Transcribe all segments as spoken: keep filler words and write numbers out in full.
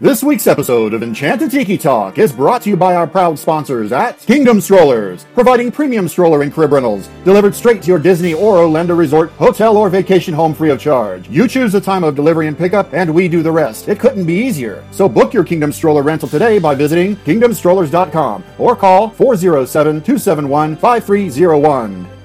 This week's episode of Enchanted Tiki Talk is brought to you by our proud sponsors at Kingdom Strollers, providing premium stroller and crib rentals delivered straight to your Disney or Orlando resort, hotel, or vacation home free of charge. You choose the time of delivery and pickup, and we do the rest. It couldn't be easier. So book your Kingdom Stroller rental today by visiting kingdom strollers dot com or call four oh seven, two seven one, five three oh one.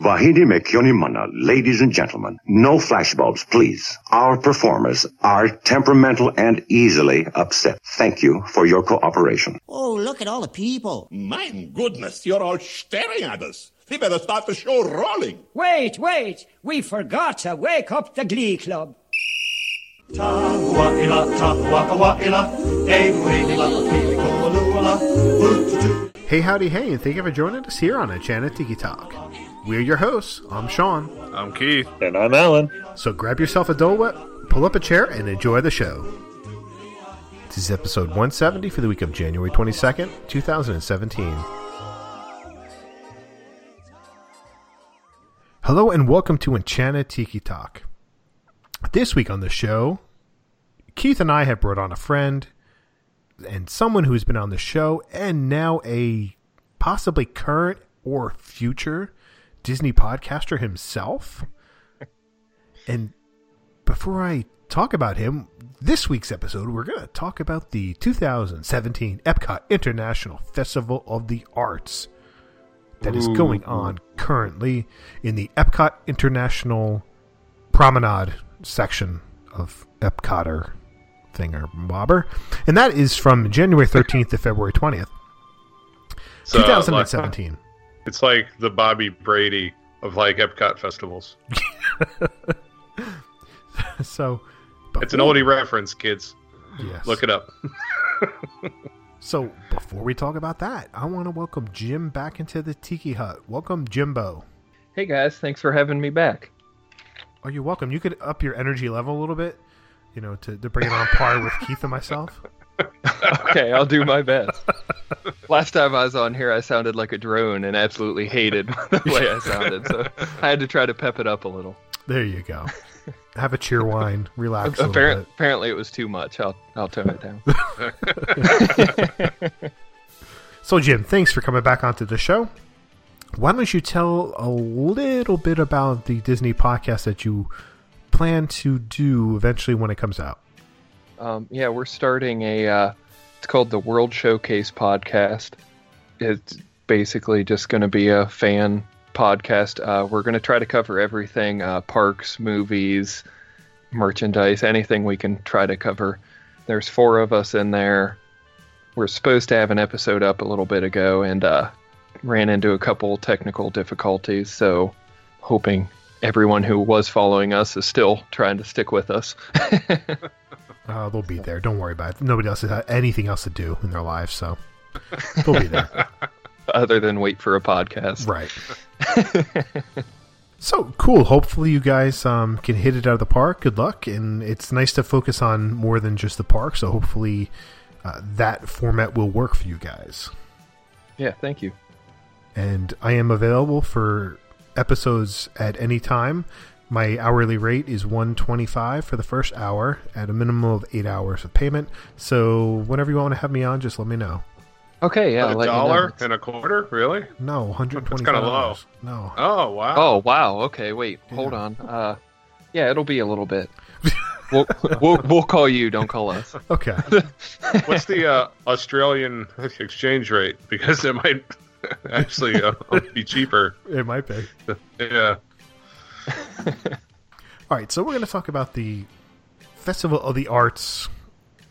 Vahidi Mekionimana, ladies and gentlemen, no flashbulbs, please. Our performers are temperamental and easily upset. Thank you for your cooperation. Oh, look at all the people. My goodness, you're all staring at us. We better start the show rolling. Wait, wait, we forgot to wake up the Glee Club. Tahua'ila, Tahua'ila, Ehu'ila, Hey, howdy, hey, and thank you for joining us here on Enchanted Tiki Talk. We're your hosts. I'm Sean. I'm Keith. And I'm Alan. So grab yourself a Dole Whip, pull up a chair, and enjoy the show. This is episode one seventy for the week of January twenty-second, twenty seventeen. Hello and welcome to Enchanted Tiki Talk. This week on the show, Keith and I have brought on a friend and someone who's been on the show and now a possibly current or future Disney podcaster himself. And before I talk about him, this week's episode, we're going to talk about the two thousand seventeen Epcot International Festival of the Arts that is going on currently in the Epcot International Promenade section of Epcot or thing or bobber. And that is from January thirteenth to February twentieth, so, twenty seventeen. Like- It's like the Bobby Brady of like Epcot festivals. So, it's an oldie reference, kids. Yes. Look it up. So before we talk about that, I want to welcome Jim back into the Tiki Hut. Welcome, Jimbo. Hey guys, thanks for having me back. Oh, you're welcome. You could up your energy level a little bit, you know, to, to bring it on par with Keith and myself. Okay, I'll do my best. Last time I was on here, I sounded like a drone and absolutely hated the way I sounded, so I had to try to pep it up a little. There you go. Have a cheer wine, relax a Appar- little bit. Apparently it was too much. I'll I'll tone it down. So, Jim, thanks for coming back onto the show. Why don't you tell a little bit about the Disney podcast that you plan to do eventually when it comes out? Um, yeah, we're starting a, uh, it's called the World Showcase Podcast. It's basically just going to be a fan podcast. Uh, we're going to try to cover everything, uh, parks, movies, merchandise, anything we can try to cover. There's four of us in there. We're supposed to have an episode up a little bit ago and uh, ran into a couple technical difficulties, so hoping everyone who was following us is still trying to stick with us. Uh, they'll be there. Don't worry about it. Nobody else has anything else to do in their lives, so they'll be there. Other than wait for a podcast. Right. So, cool. Hopefully you guys um, can hit it out of the park. Good luck. And it's nice to focus on more than just the park, so hopefully uh, that format will work for you guys. Yeah, thank you. And I am available for episodes at any time. My hourly rate is one twenty-five for the first hour at a minimum of eight hours of payment. So whenever you want to have me on, just let me know. Okay, yeah. A dollar and a quarter? Really? No, one hundred twenty dollars. That's kind of low. No. Oh, wow. Oh, wow. Okay, wait. Yeah. Hold on. Uh, yeah, it'll be a little bit. We'll, we'll, we'll call you. Don't call us. Okay. What's the uh, Australian exchange rate? Because it might actually uh, be cheaper. It might be. Yeah. All right, so we're going to talk about the Festival of the Arts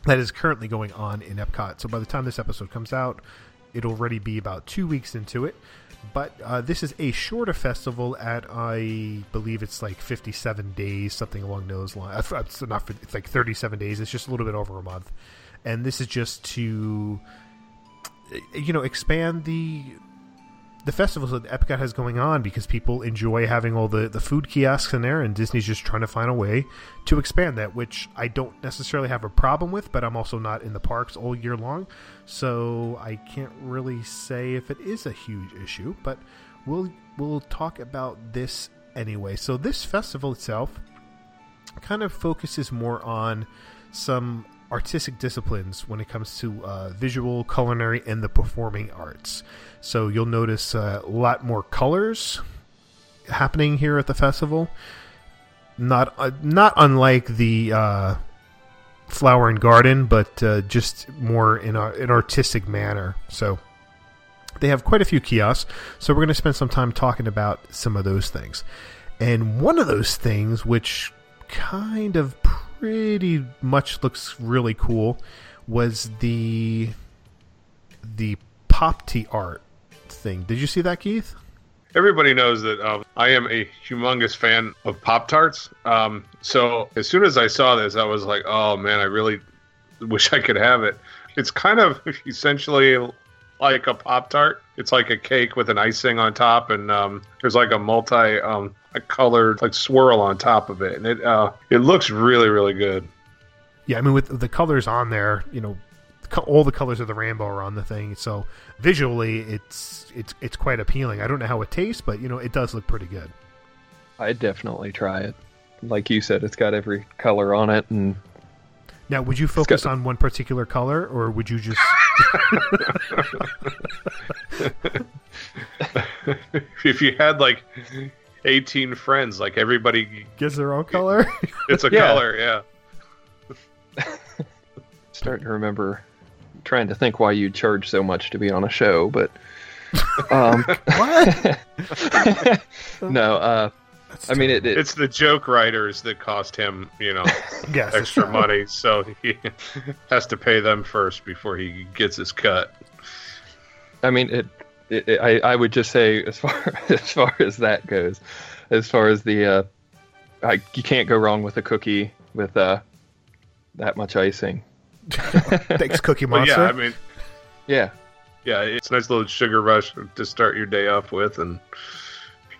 that is currently going on in Epcot. So by the time this episode comes out, it'll already be about two weeks into it. But uh, this is a shorter festival at, I believe it's like fifty-seven days, something along those lines. It's, not for, it's like thirty-seven days. It's just a little bit over a month. And this is just to, you know, expand the the festivals that Epcot has going on, because people enjoy having all the, the food kiosks in there, and Disney's just trying to find a way to expand that, which I don't necessarily have a problem with, but I'm also not in the parks all year long, so I can't really say if it is a huge issue, but we'll we'll talk about this anyway. So this festival itself kind of focuses more on some artistic disciplines when it comes to uh, visual, culinary, and the performing arts. So you'll notice a lot more colors happening here at the festival. Not uh, not unlike the uh, Flower and Garden, but uh, just more in a, an artistic manner. So they have quite a few kiosks, so we're going to spend some time talking about some of those things. And one of those things, which kind of pretty much looks really cool, was the the pop tea art thing. Did you see that, Keith? Everybody knows that um, I am a humongous fan of Pop-Tarts. Um, so as soon as I saw this, I was like, oh man, I really wish I could have it. It's kind of essentially like a Pop-Tart. It's like a cake with an icing on top, and um, there's like a multi um, a colored like swirl on top of it, and it uh, it looks really, really good. Yeah, I mean, with the colors on there, you know, all the colors of the rainbow are on the thing, so visually it's it's it's quite appealing. I don't know how it tastes, but you know, it does look pretty good. I'd definitely try it. Like you said, it's got every color on it, and now, would you focus on one particular color, or would you just? If you had like eighteen friends, like everybody gets their own color. It's a yeah. color, yeah. Starting to remember, trying to think why you charge so much to be on a show, but um, what? no, uh, I mean, it, it, it's the joke writers that cost him, you know, yes, extra money. So he has to pay them first before he gets his cut. I mean, it. it, it I, I would just say, as far as far as that goes, as far as the, uh, I, you can't go wrong with a cookie with uh, that much icing. Thanks, Cookie Monster. Well, yeah, I mean, yeah, yeah. It's a nice little sugar rush to start your day off with, and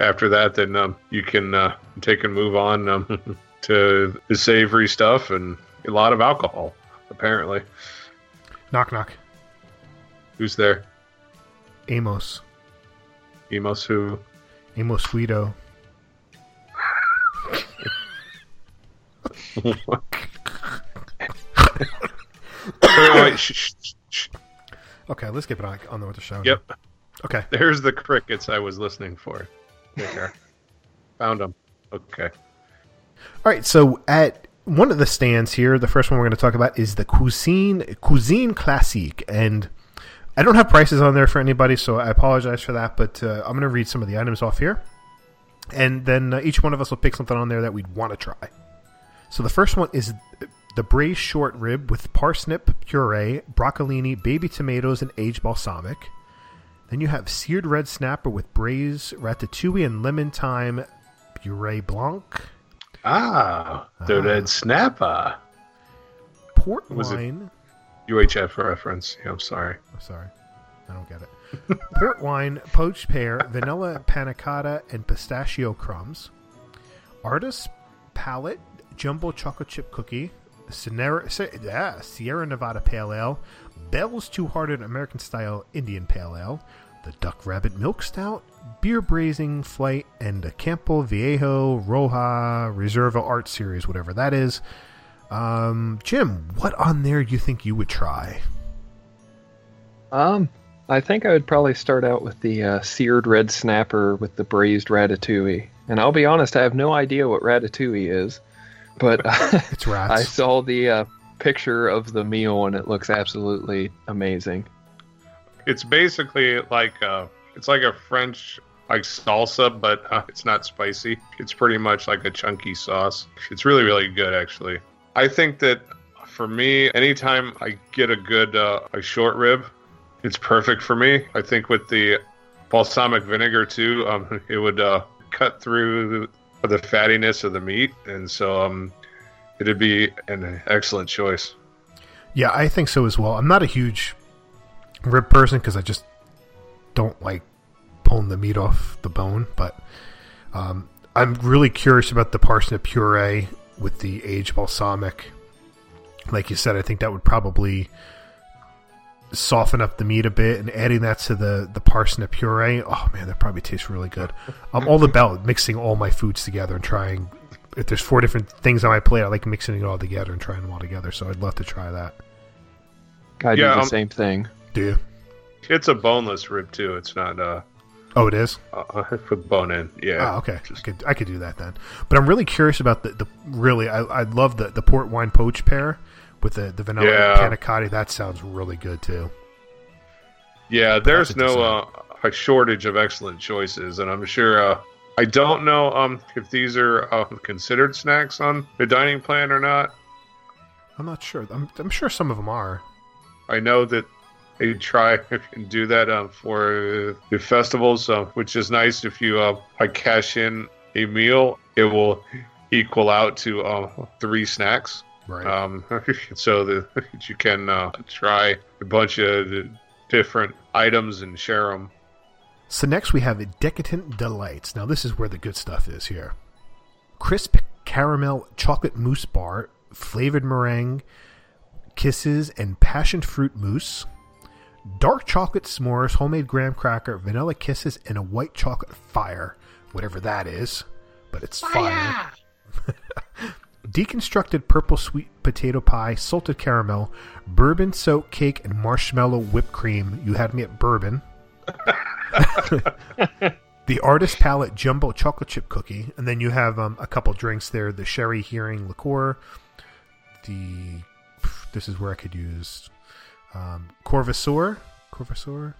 after that, then um, you can uh, take and move on um, to the savory stuff and a lot of alcohol, apparently. Knock, knock. Who's there? Amos. Amos who? Amos Guido. Okay, let's get back on with the show. Yep. Now. Okay. There's the crickets I was listening for. There. Found them. Okay. All right. So at one of the stands here, the first one we're going to talk about is the Cuisine Cuisine Classique, and I don't have prices on there for anybody, so I apologize for that. But uh, I'm going to read some of the items off here, and then uh, each one of us will pick something on there that we'd want to try. So the first one is the braised short rib with parsnip puree, broccolini, baby tomatoes, and aged balsamic. Then you have seared red snapper with braised ratatouille and lemon thyme puree blanc. Ah, the uh, red snapper. Port wine. U H F reference. Yeah, I'm sorry. I'm sorry. I don't get it. Port wine, poached pear, vanilla panna cotta, and pistachio crumbs. Artist palette, jumbo chocolate chip cookie. Sierra, yeah, Sierra Nevada Pale Ale, Bell's Two-Hearted American-Style Indian Pale Ale, the Duck Rabbit Milk Stout, Beer Braising Flight, and the Campo Viejo Roja Reserva Art Series, whatever that is. Um, Jim, what on there do you think you would try? Um, I think I would probably start out with the uh, seared red snapper with the braised ratatouille. And I'll be honest, I have no idea what ratatouille is. But uh, it's rats. I saw the uh, picture of the meal, and it looks absolutely amazing. It's basically like a, it's like a French like salsa, but uh, it's not spicy. It's pretty much like a chunky sauce. It's really, really good, actually. I think that for me, anytime I get a good uh, a short rib, it's perfect for me. I think with the balsamic vinegar, too, um, it would uh, cut through the the fattiness of the meat, and so um, it'd be an excellent choice. Yeah, I think so as well. I'm not a huge rib person because I just don't like pulling the meat off the bone. But um, I'm really curious about the parsnip puree with the aged balsamic. Like you said, I think that would probably soften up the meat a bit, and adding that to the, the parsnip puree, oh man, that probably tastes really good. I'm all about mixing all my foods together and trying, if there's four different things on my plate, I like mixing it all together and trying them all together, so I'd love to try that. I do yeah, the um, same thing. Do you? It's a boneless rib, too. It's not... Uh, oh, it is? Uh, with bone in, yeah. Oh, okay. Just... I, could, I could do that then. But I'm really curious about the... the really, I, I love the, the port wine poached pear with the, the vanilla yeah. panna cotta. That sounds really good, too. Yeah, but there's no uh, a shortage of excellent choices, and I'm sure... Uh, I don't know um, if these are uh, considered snacks on the dining plan or not. I'm not sure. I'm, I'm sure some of them are. I know that they try and do that um, for uh, the festivals, uh, which is nice. If you uh, cash in a meal, it will equal out to uh, three snacks. Right. Um, so that you can uh, try a bunch of different items and share them. So next we have Decadent Delights. Now this is where the good stuff is here. Crisp caramel chocolate mousse bar, flavored meringue, kisses and passion fruit mousse, dark chocolate s'mores, homemade graham cracker, vanilla kisses, and a white chocolate fire, whatever that is, but it's fire. fire. Deconstructed purple sweet potato pie, salted caramel, bourbon soaked cake, and marshmallow whipped cream. You had me at bourbon. The Artist Palette jumbo chocolate chip cookie, and then you have um, a couple drinks there: the sherry hearing liqueur, the This is where I could use um, Corvasseur. Corvasseur?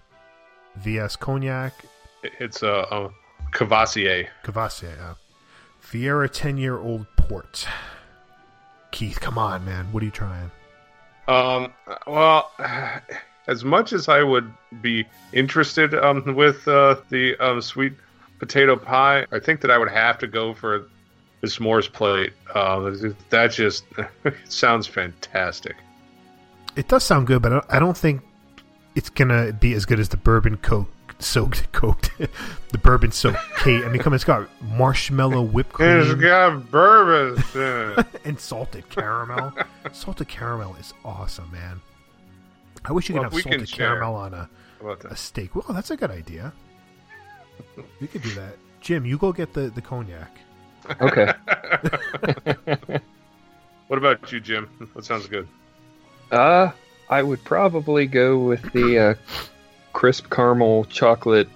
V S Cognac. It's a uh, uh, Cavassier. Cavassier, yeah. Vieira ten-year-old port. Keith, come on, man. What are you trying? Um. Well, as much as I would be interested um, with uh, the um, sweet potato pie, I think that I would have to go for... the s'mores plate, uh, that just it sounds fantastic. It does sound good, but I don't think it's going to be as good as the bourbon coke soaked, coked, the bourbon soaked cake. I mean, come on, it's got marshmallow whipped cream. It's got bourbon. And salted caramel. Salted caramel is awesome, man. I wish you could well, have salted caramel on a, a steak. Well, that's a good idea. We could do that. Jim, you go get the, the cognac. Okay. What about you, Jim? That sounds good. Uh, I would probably go with the uh, crisp caramel chocolate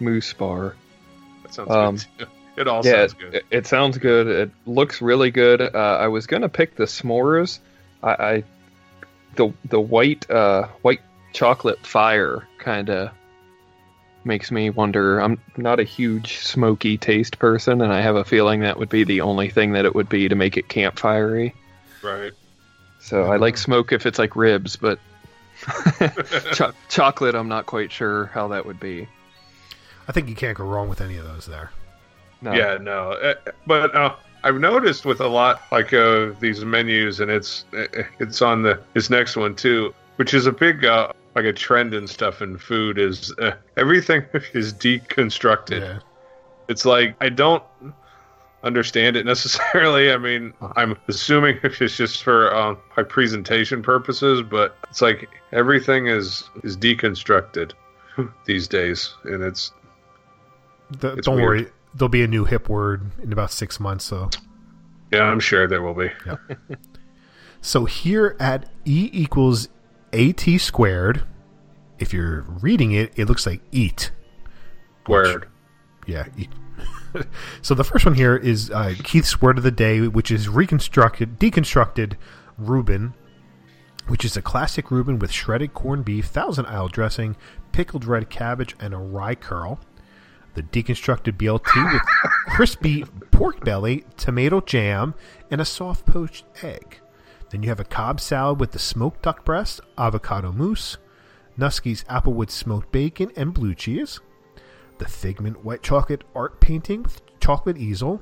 mousse bar. That sounds um, good. Too. It all yeah, sounds good. It, it sounds good. It looks really good. Uh, I was gonna pick the s'mores. I, I the the white uh, white chocolate fire kind of makes me wonder. I'm not a huge smoky taste person, and I have a feeling that would be the only thing that it would be to make it campfirey. Right. So yeah. I like smoke if it's like ribs, but Cho- chocolate, I'm not quite sure how that would be. I think you can't go wrong with any of those there. No. Yeah, no. Uh, but uh, I've noticed with a lot like uh, these menus, and it's it's on the this next one too, which is a big. Uh, Like a trend and stuff in food is uh, everything is deconstructed. Yeah. It's like I don't understand it necessarily. I mean, I'm assuming it's just for um, my presentation purposes, but it's like everything is, is deconstructed these days, and it's, the, it's don't weird. Worry, there'll be a new hip word in about six months. So yeah, I'm sure there will be. Yeah. So here at E equals AT squared, if you're reading it, it looks like eat. Word. Which, yeah. Eat. So the first one here is uh, Keith's word of the day, which is reconstructed, deconstructed Reuben, which is a classic Reuben with shredded corned beef, Thousand Isle dressing, pickled red cabbage, and a rye curl. The deconstructed B L T with crispy pork belly, tomato jam, and a soft poached egg. Then you have a Cobb salad with the smoked duck breast, avocado mousse, Nusky's Applewood smoked bacon and blue cheese, the Figment white chocolate art painting with chocolate easel,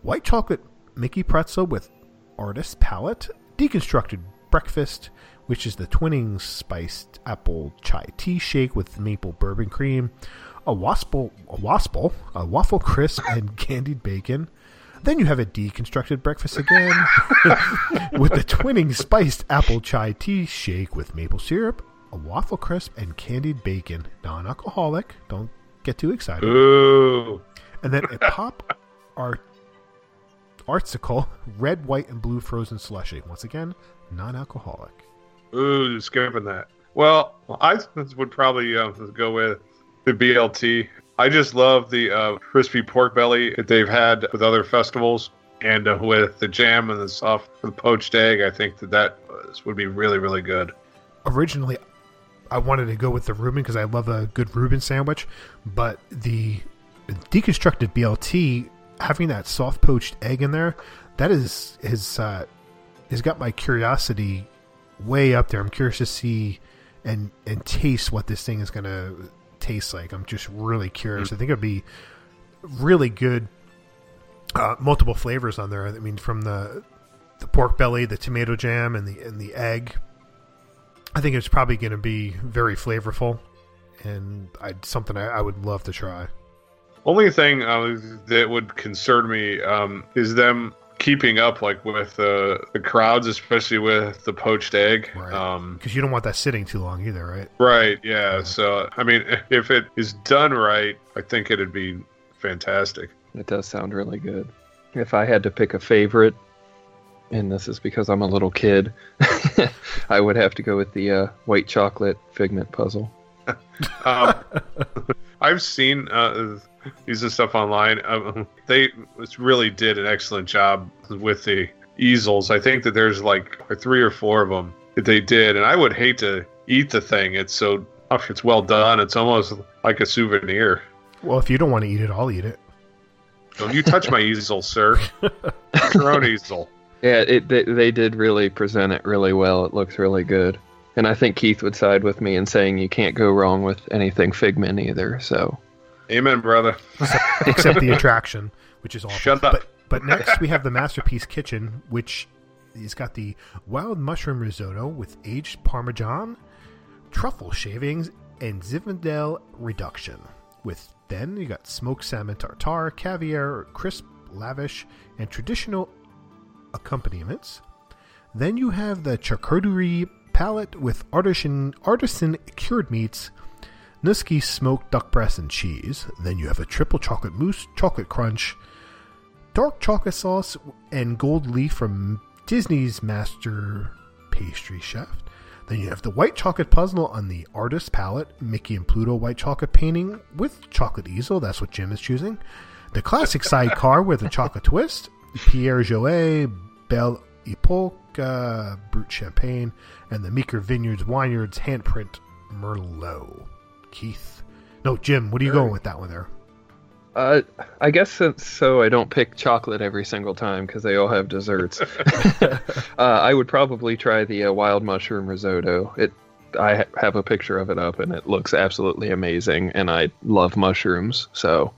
white chocolate Mickey pretzel with artist palette, deconstructed breakfast, which is the Twinings Spiced Apple Chai Tea Shake with maple bourbon cream, a waspel, a waspel, a waffle crisp, and candied bacon. Then you have a deconstructed breakfast again with the Twinning Spiced Apple Chai Tea Shake with maple syrup, a waffle crisp, and candied bacon. Non-alcoholic. Don't get too excited. Ooh. And then a pop art artsicle, red, white, and blue frozen slushy. Once again, non-alcoholic. Ooh, skipping that. Well, I would probably uh, go with the B L T. I just love the uh, crispy pork belly that they've had with other festivals, and uh, with the jam and the soft the poached egg. I think that that was, would be really, really good. Originally, I wanted to go with the Reuben because I love a good Reuben sandwich, but the deconstructed B L T, having that soft poached egg in there, that is has uh, has got my curiosity way up there. I'm curious to see and and taste what this thing is going to tastes like. I'm just really curious. Mm-hmm. I think it'd be really good. Uh, multiple flavors on there. I mean, from the the pork belly, the tomato jam, and the and the egg. I think it's probably going to be very flavorful, and I'd, something I, I would love to try. Only thing uh, that would concern me um, is them keeping up, like with uh, the crowds, especially with the poached egg, because right. um, you don't want that sitting too long either, right? Right. Yeah. yeah. So, I mean, if it is done right, I think it'd be fantastic. It does sound really good. If I had to pick a favorite, and this is because I'm a little kid, I would have to go with the uh, white chocolate figment puzzle. um, I've seen uh, these stuff online. Um, they really did an excellent job with the easels. I think that there's like three or four of them that they did, and I would hate to eat the thing. It's so it's well done. It's almost like a souvenir. Well, if you don't want to eat it, I'll eat it. Don't you touch my easel, sir. It's your own easel. Yeah, it, they, they did really present it really well. It looks really good. And I think Keith would side with me in saying you can't go wrong with anything Figment either. So, amen, brother. except, except the attraction, which is awful. Shut up. But, but next we have the Masterpiece Kitchen, which has got the wild mushroom risotto with aged Parmesan, truffle shavings, and Zinfandel reduction. With then you got smoked salmon tartare, caviar, crisp, lavish, and traditional accompaniments. Then you have the charcuterie palette with artisan artisan cured meats, Nusky smoked duck breast and cheese. Then you have a triple chocolate mousse, chocolate crunch, dark chocolate sauce, and gold leaf from Disney's Master Pastry Chef. Then you have the white chocolate puzzle on the artist palette, Mickey and Pluto white chocolate painting with chocolate easel. That's what Jim is choosing. The classic sidecar with a chocolate twist, Pierre Jouet, Belle Epoque, Uh, Brut Champagne, and the Meeker Vineyards Wineyards Handprint Merlot. Keith. No, Jim, what are you going with that one there? Uh, I guess since so I don't pick chocolate every single time because they all have desserts, uh, I would probably try the uh, wild mushroom risotto. It, I ha- have a picture of it up and it looks absolutely amazing, and I love mushrooms. So,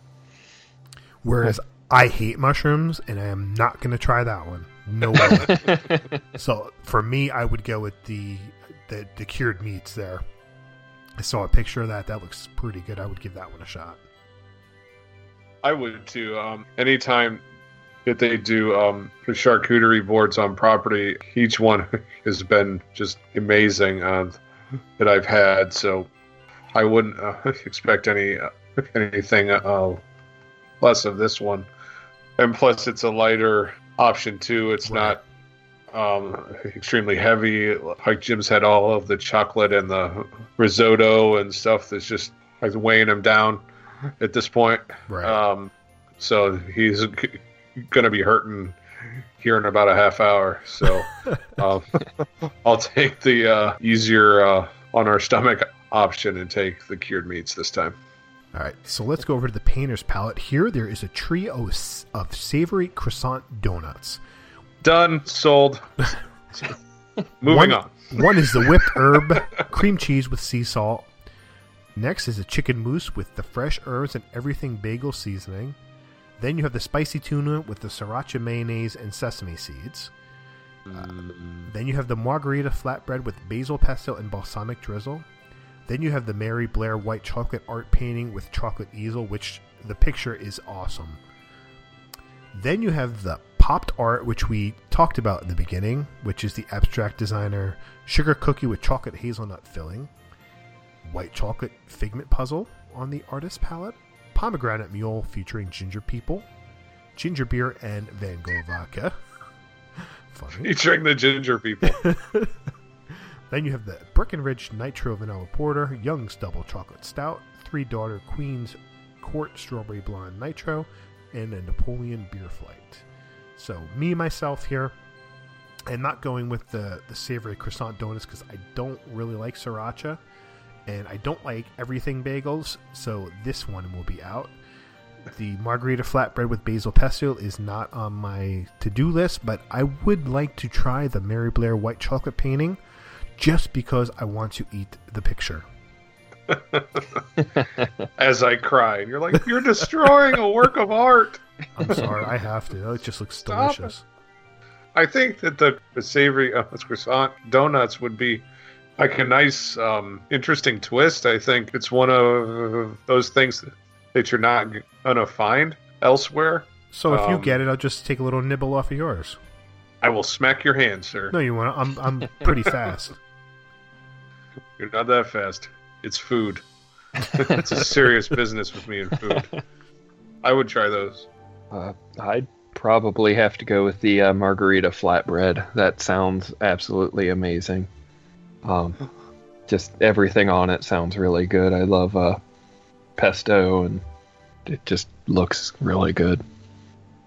whereas I hate mushrooms and I am not going to try that one. No way. So for me, I would go with the, the the cured meats there. I saw a picture of that. That looks pretty good. I would give that one a shot. I would too. Um, anytime that they do um, charcuterie boards on property, each one has been just amazing uh, that I've had. So I wouldn't uh, expect any uh, anything uh, less of this one. And plus, it's a lighter option two. It's right. not um, extremely heavy. Like Jim's had all of the chocolate and the risotto and stuff that's just like weighing him down at this point. Right. Um, so he's g- going to be hurting here in about a half hour. So um, I'll take the uh, easier uh, on our stomach option and take the cured meats this time. All right, so let's go over to the Painter's Palette. Here, there is a trio of savory croissant donuts. Done. Sold. Moving one, on. One is the whipped herb cream cheese with sea salt. Next is a chicken mousse with the fresh herbs and everything bagel seasoning. Then you have the spicy tuna with the sriracha mayonnaise and sesame seeds. Uh, then you have the margarita flatbread with basil pastel and balsamic drizzle. Then you have the Mary Blair white chocolate art painting with chocolate easel, which the picture is awesome. Then you have the popped art, which we talked about in the beginning, which is the abstract designer sugar cookie with chocolate hazelnut filling, white chocolate figment puzzle on the artist palette, pomegranate mule featuring ginger people, ginger beer, and Van Gogh vodka. Funny. Featuring the ginger people. Then you have the Breckenridge Nitro Vanilla Porter, Young's Double Chocolate Stout, Three Daughter Queen's Court Strawberry Blonde Nitro, and a Napoleon Beer Flight. So me, myself here, and not going with the, the savory croissant donuts because I don't really like sriracha, and I don't like everything bagels, so this one will be out. The margarita flatbread with basil pesto is not on my to-do list, but I would like to try the Mary Blair white chocolate painting just because I want to eat the picture. As I cry, and you're like, you're destroying a work of art. I'm sorry, I have to. It just looks Stop delicious. It. I think that the savory uh, croissant donuts would be like a nice, um, interesting twist. I think it's one of those things that that you're not going to find elsewhere. So if um, you get it, I'll just take a little nibble off of yours. I will smack your hand, sir. No, you won't. I'm, I'm pretty fast. You're not that fast. It's food. It's a serious business with me and food. I would try those. Uh, I'd probably have to go with the uh, margarita flatbread. That sounds absolutely amazing. Um, just everything on it sounds really good. I love... Uh, pesto, and it just looks really good.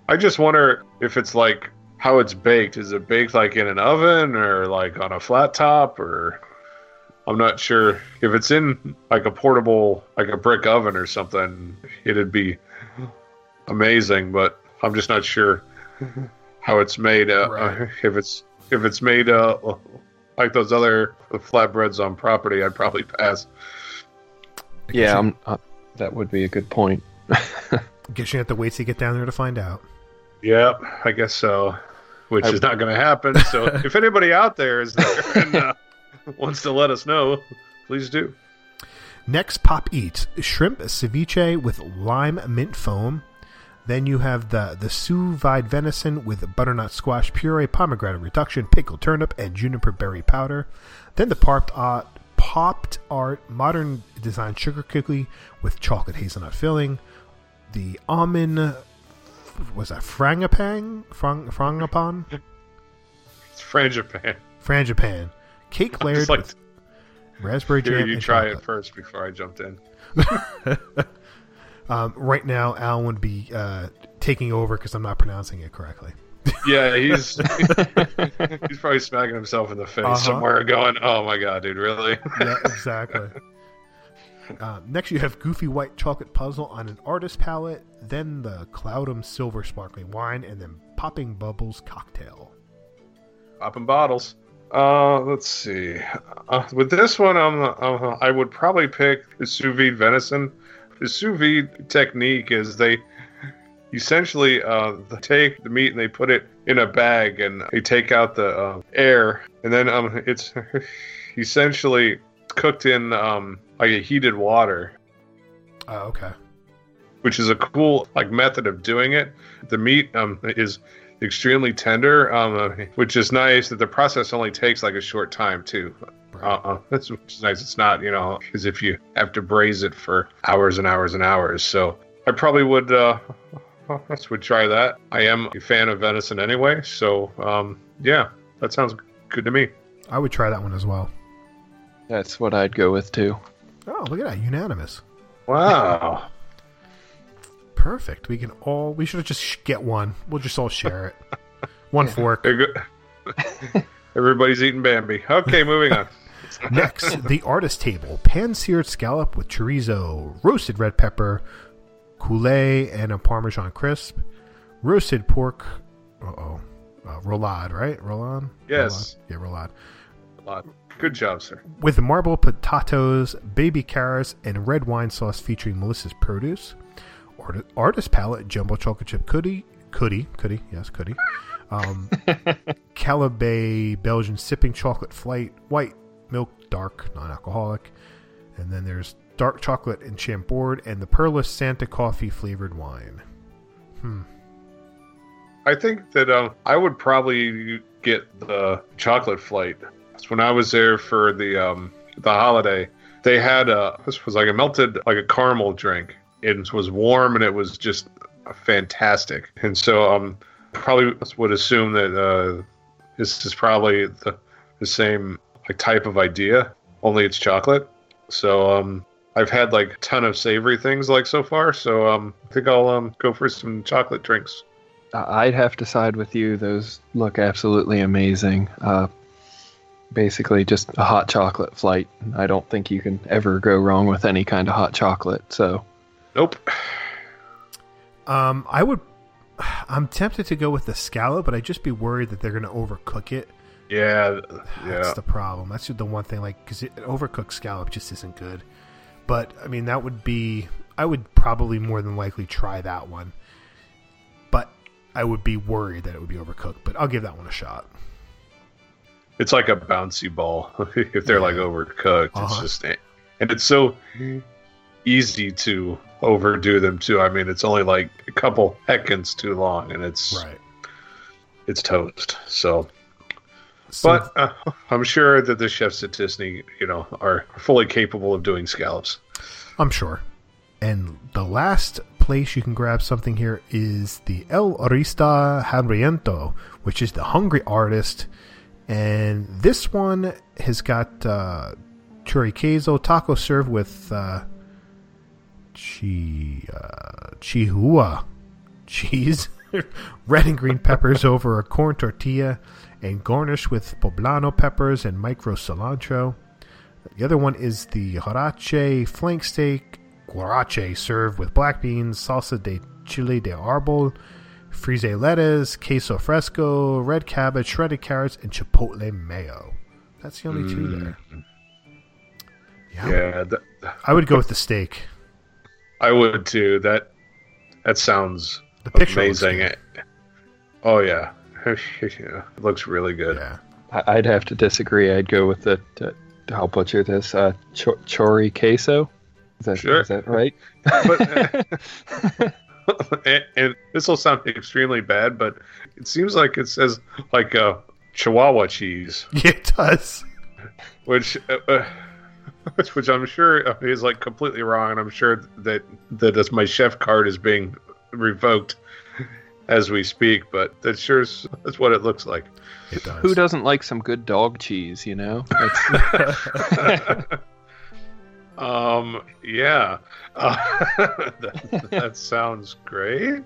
I just wonder if it's like how it's baked. Is it baked like in an oven or like on a flat top? Or I'm not sure if it's in like a portable, like a brick oven or something. It'd be amazing, but I'm just not sure how it's made. Uh, right. If it's if it's made uh, like those other flatbreads on property, I'd probably pass. Yeah, I'm, uh, that would be a good point. Guess you have to wait to get down there to find out. Yep, I guess so. Which I, is not going to happen. So if anybody out there is there and uh, wants to let us know, please do. Next, Pop Eats shrimp ceviche with lime mint foam. Then you have the the sous vide venison with butternut squash puree, pomegranate reduction, pickled turnip, and juniper berry powder. Then the parked uh, popped art modern design sugar cookie with chocolate hazelnut filling, the almond was that frangipang frang frangipang it's frangipan frangipan cake layered like, with raspberry here, jam. You try chocolate. It first before I jumped in. um, right now, Al would be uh, taking over because I'm not pronouncing it correctly. Yeah, he's he's probably smacking himself in the face uh-huh. somewhere going, oh my god, dude, really? Yeah, exactly. um, next you have Goofy White Chocolate Puzzle on an artist palette, then the Cloudum Silver Sparkling Wine, and then Popping Bubbles Cocktail. Popping bottles. Uh, let's see. Uh, with this one, um, uh, I would probably pick the sous vide venison. The sous vide technique is they... Essentially, uh, they take the meat and they put it in a bag and they take out the uh, air. And then um, it's essentially cooked in um, like a heated water. Oh, okay. Which is a cool like method of doing it. The meat um, is extremely tender, um, which is nice that the process only takes like a short time too. Uh-uh. That's which is nice. It's not, you know, as if you have to braise it for hours and hours and hours. So I probably would... Uh, I would try that. I am a fan of venison anyway, so um, yeah, that sounds good to me. I would try that one as well. That's what I'd go with too. Oh, look at that, unanimous! Wow, perfect. We can all. We should just get one. We'll just all share it. One fork. Everybody's eating Bambi. Okay, moving on. Next, the artist table: pan-seared scallop with chorizo, roasted red pepper, Coulet and a Parmesan crisp, roasted pork, uh-oh, uh, roulade, right? Roulade? Yes. Roulade? Yeah, roulade. roulade. Good job, sir. With marble potatoes, baby carrots, and red wine sauce featuring Melissa's produce. Art- artist palette, jumbo chocolate chip cookie, cookie, cookie, yes, cookie. Um, Calabay Belgian Sipping Chocolate Flight, white milk, dark, non-alcoholic. And then there's dark chocolate and Chambord and the Pearless Santa Coffee flavored wine. Hmm. I think that uh, I would probably get the chocolate flight. That's when I was there for the um, the holiday. They had a, this was like a melted, like a caramel drink. It was warm and it was just fantastic. And so um, probably would assume that uh, this is probably the, the same like type of idea, only it's chocolate. So um, I've had like a ton of savory things like so far. So um, I think I'll um, go for some chocolate drinks. I'd have to side with you. Those look absolutely amazing. Uh, basically, just a hot chocolate flight. I don't think you can ever go wrong with any kind of hot chocolate. So, nope. Um, I would. I'm tempted to go with the scallop, but I'd just be worried that they're going to overcook it. Yeah, yeah. That's the problem. That's the one thing. Like, because overcooked scallop just isn't good. But I mean, that would be. I would probably more than likely try that one. I would be worried that it would be overcooked, but I'll give that one a shot. It's like a bouncy ball. If they're yeah. like overcooked, uh-huh. it's just, and it's so easy to overdo them too. I mean, it's only like a couple seconds too long, and it's right. It's toast. So, so but uh, I'm sure that the chefs at Disney, you know, are fully capable of doing scallops. I'm sure. And the last place you can grab something here is the El Arista Hambriento, which is the Hungry Artist. And this one has got uh, chorizo taco served with uh, chi, uh, chihuahua cheese, red and green peppers over a corn tortilla, and garnished with poblano peppers and micro cilantro. The other one is the horace flank steak. Guarache served with black beans, salsa de chile de árbol, frise lettuce, queso fresco, red cabbage, shredded carrots, and chipotle mayo. That's the only mm. two there. Yeah, yeah that, I would go with the steak. I would too. That that sounds the picture amazing. Looks good. Oh yeah, it looks really good. Yeah, I'd have to disagree. I'd go with the. the I'll butcher this. Uh, ch- chori queso. Is that, sure. Is that right? But, uh, and, and this will sound extremely bad, but it seems like it says like uh, Chihuahua cheese. Yeah, it does. Which, uh, which I'm sure is like completely wrong, and I'm sure that that as my chef card is being revoked as we speak. But that sure is that's what it looks like. It does. Who doesn't like some good dog cheese? You know. It's, Um, yeah. Uh, that, that sounds great.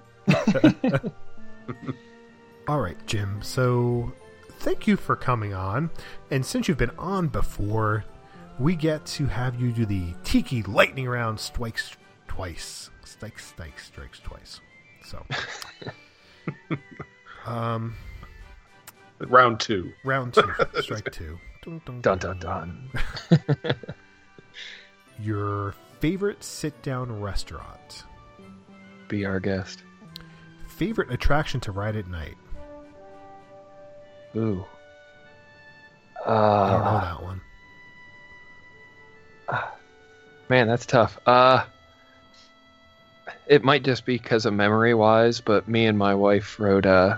All right, Jim. So thank you for coming on. And since you've been on before, we get to have you do the Tiki Lightning Round strikes twice. Strikes, strikes, strikes twice. So, um, round two. Round two. Strike two. Dun, dun, dun, dun. dun. dun. Your favorite sit-down restaurant? Be our guest. Favorite attraction to ride at night? Ooh. Uh, I don't know that one. Uh, man, that's tough. Uh, it might just be because of memory-wise, but me and my wife rode uh,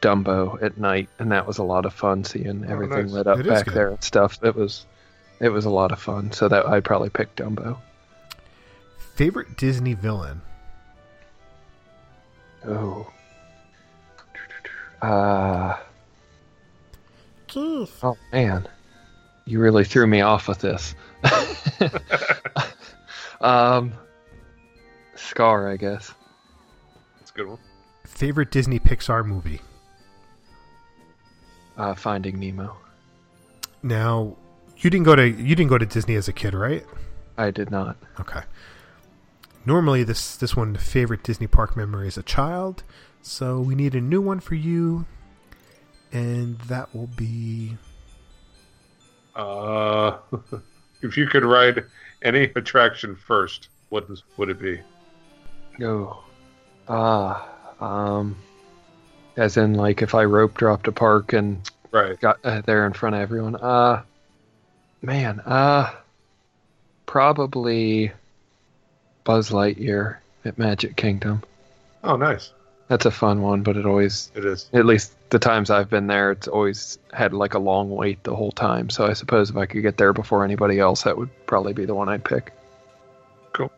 Dumbo at night, and that was a lot of fun seeing oh, everything nice. lit up it back there and stuff. It was... It was a lot of fun, so that I'd probably pick Dumbo. Favorite Disney villain? Oh. Uh, oh, man. You really threw me off with this. um, Scar, I guess. That's a good one. Favorite Disney Pixar movie? Uh, Finding Nemo. Now... You didn't go to you didn't go to Disney as a kid, right? I did not. Okay. Normally, this this one, the favorite Disney park memory as a child, so we need a new one for you, and that will be. Uh, if you could ride any attraction first, what would it be? No. Oh, ah, uh, um, as in like if I rope dropped a park and right. Got uh, there in front of everyone. Uh, man, uh, probably Buzz Lightyear at Magic Kingdom. Oh, nice. That's a fun one, but it always... It is. At least the times I've been there, it's always had like a long wait the whole time. So I suppose if I could get there before anybody else, that would probably be the one I'd pick. Cool.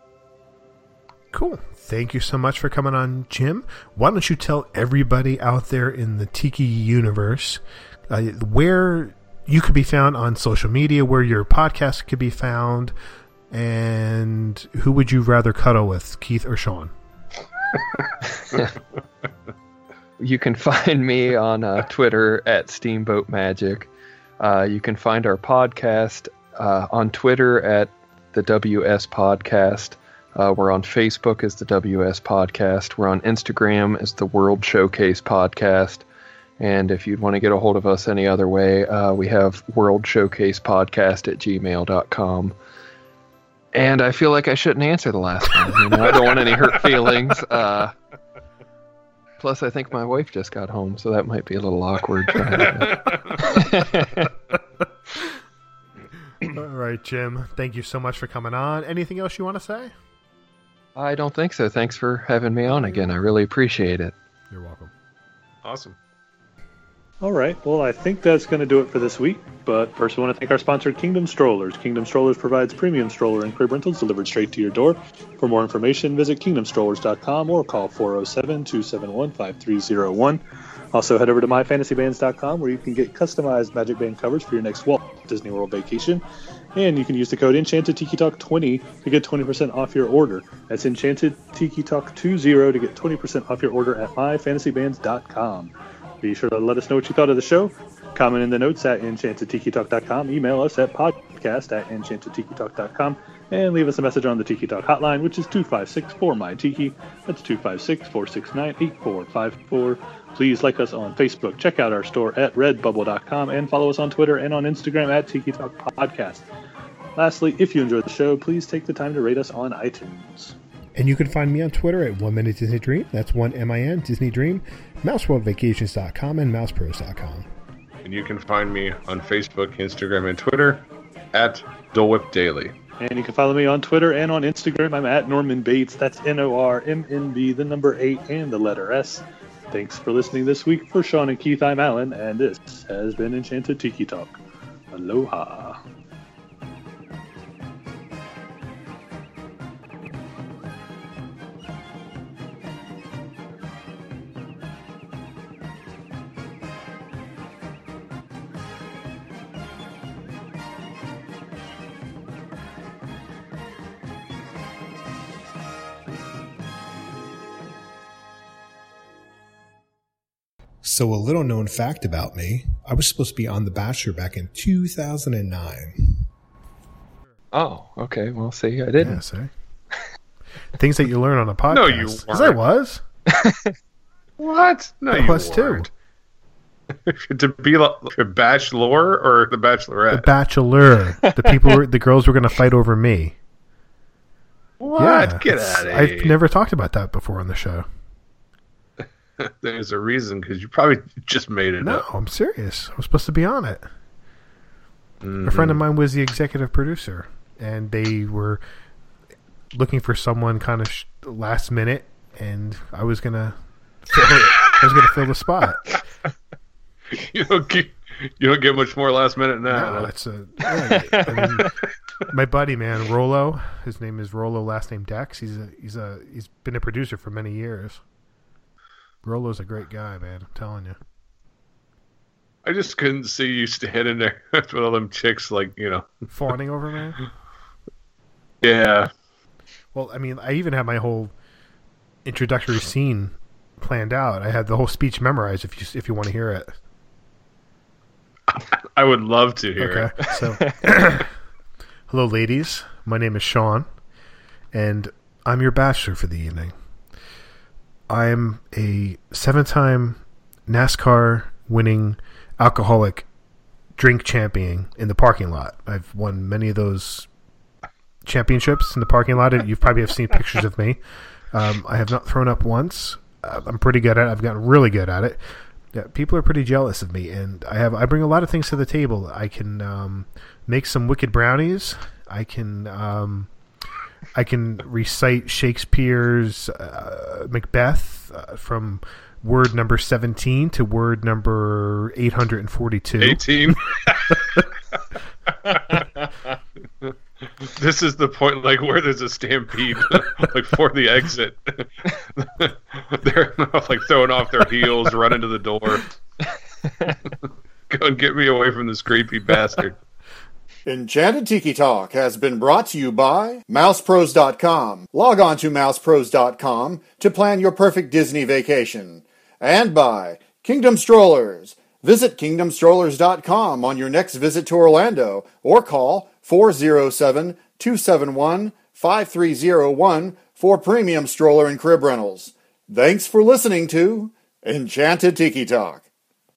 Cool. Thank you so much for coming on, Jim. Why don't you tell everybody out there in the Tiki universe uh, where you could be found on social media, where your podcast could be found, and who would you rather cuddle with, Keith or Sean? You can find me on uh, Twitter at Steamboat Magic. Uh, you can find our podcast uh, on Twitter at The W S Podcast. Uh, we're on Facebook as The W S Podcast. We're on Instagram as The World Showcase Podcast. And if you'd want to get a hold of us any other way, uh, we have worldshowcasepodcast at gmail dot com. And I feel like I shouldn't answer the last one. You know, I don't want any hurt feelings. Uh, plus, I think my wife just got home, so that might be a little awkward. All right, Jim. Thank you so much for coming on. Anything else you want to say? I don't think so. Thanks for having me on again. I really appreciate it. You're welcome. Awesome. All right, well, I think that's going to do it for this week, but first we want to thank our sponsor, Kingdom Strollers. Kingdom Strollers provides premium stroller and crib rentals delivered straight to your door. For more information, visit kingdom strollers dot com or call four oh seven, two seven one, five three oh one. Also, head over to my fantasy bands dot com where you can get customized Magic Band covers for your next Walt Disney World vacation, and you can use the code Enchanted Tiki Talk twenty to get twenty percent off your order. That's Enchanted Tiki Talk twenty to get twenty percent off your order at my fantasy bands dot com. Be sure to let us know what you thought of the show. Comment in the notes at enchanted tiki talk dot com. Email us at podcast at enchanted tiki talk dot com. And leave us a message on the Tiki Talk hotline, which is two five six, four M Y T I K I. That's two five six, four six nine, eight four five four. Please like us on Facebook. Check out our store at red bubble dot com. And follow us on Twitter and on Instagram at Tiki Talk Podcast. Lastly, if you enjoyed the show, please take the time to rate us on iTunes. And you can find me on Twitter at One Minute Disney Dream. That's one M I N Disney Dream. mouse world vacations dot com and mousepros dot com. And you can find me on Facebook, Instagram, and Twitter at Dole Whip Daily. And you can follow me on Twitter and on Instagram. I'm at Norman Bates. That's N O R M N B, the number eight, and the letter S. Thanks for listening this week. For Sean and Keith, I'm Alan, and this has been Enchanted Tiki Talk. Aloha. So a little known fact about me, I was supposed to be on The Bachelor back in two thousand nine. Oh, okay. Well, see, I didn't. Yeah, see? Things that you learn on a podcast. No, you weren't. Because I was. What? No, I you was weren't. Too. To be like a bachelor or the bachelorette? The bachelor. The people, were, the girls were going to fight over me. What? Yeah, get out of here. I've never talked about that before on the show. There's a reason, because you probably just made it no, up. No, I'm serious. I was supposed to be on it. Mm-hmm. A friend of mine was the executive producer, and they were looking for someone kind of sh- last minute, and I was gonna fill it. I was gonna fill the spot. You don't keep, you don't get much more last minute now. No, it's a. I mean, my buddy, man, Rolo. His name is Rolo. Last name Dex. He's a, he's a he's been a producer for many years. Rolo's a great guy, man. I'm telling you. I just couldn't see you standing there with all them chicks, like, you know. Fawning over, man? Yeah. Well, I mean, I even had my whole introductory scene planned out. I had the whole speech memorized, if you if you want to hear it. I would love to hear okay, it. So, hello, ladies. My name is Sean, and I'm your bachelor for the evening. I'm a seven-time NASCAR-winning alcoholic drink champion in the parking lot. I've won many of those championships in the parking lot. You probably have seen pictures of me. Um, I have not thrown up once. I'm pretty good at it. I've gotten really good at it. Yeah, people are pretty jealous of me, and I have I bring a lot of things to the table. I can um, make some wicked brownies. I can um, I can recite Shakespeare's uh, Macbeth uh, from word number seventeen to word number eight hundred and forty-two. Eighteen. This is the point, like, where there's a stampede, like, for the exit. They're, like, throwing off their heels, running to the door. Go and get me away from this creepy bastard. Enchanted Tiki Talk has been brought to you by mousepros dot com. Log on to mousepros dot com to plan your perfect Disney vacation. And by Kingdom Strollers. Visit kingdom strollers dot com on your next visit to Orlando, or call four oh seven, two seven one, five three oh one for premium stroller and crib rentals. Thanks for listening to Enchanted Tiki Talk.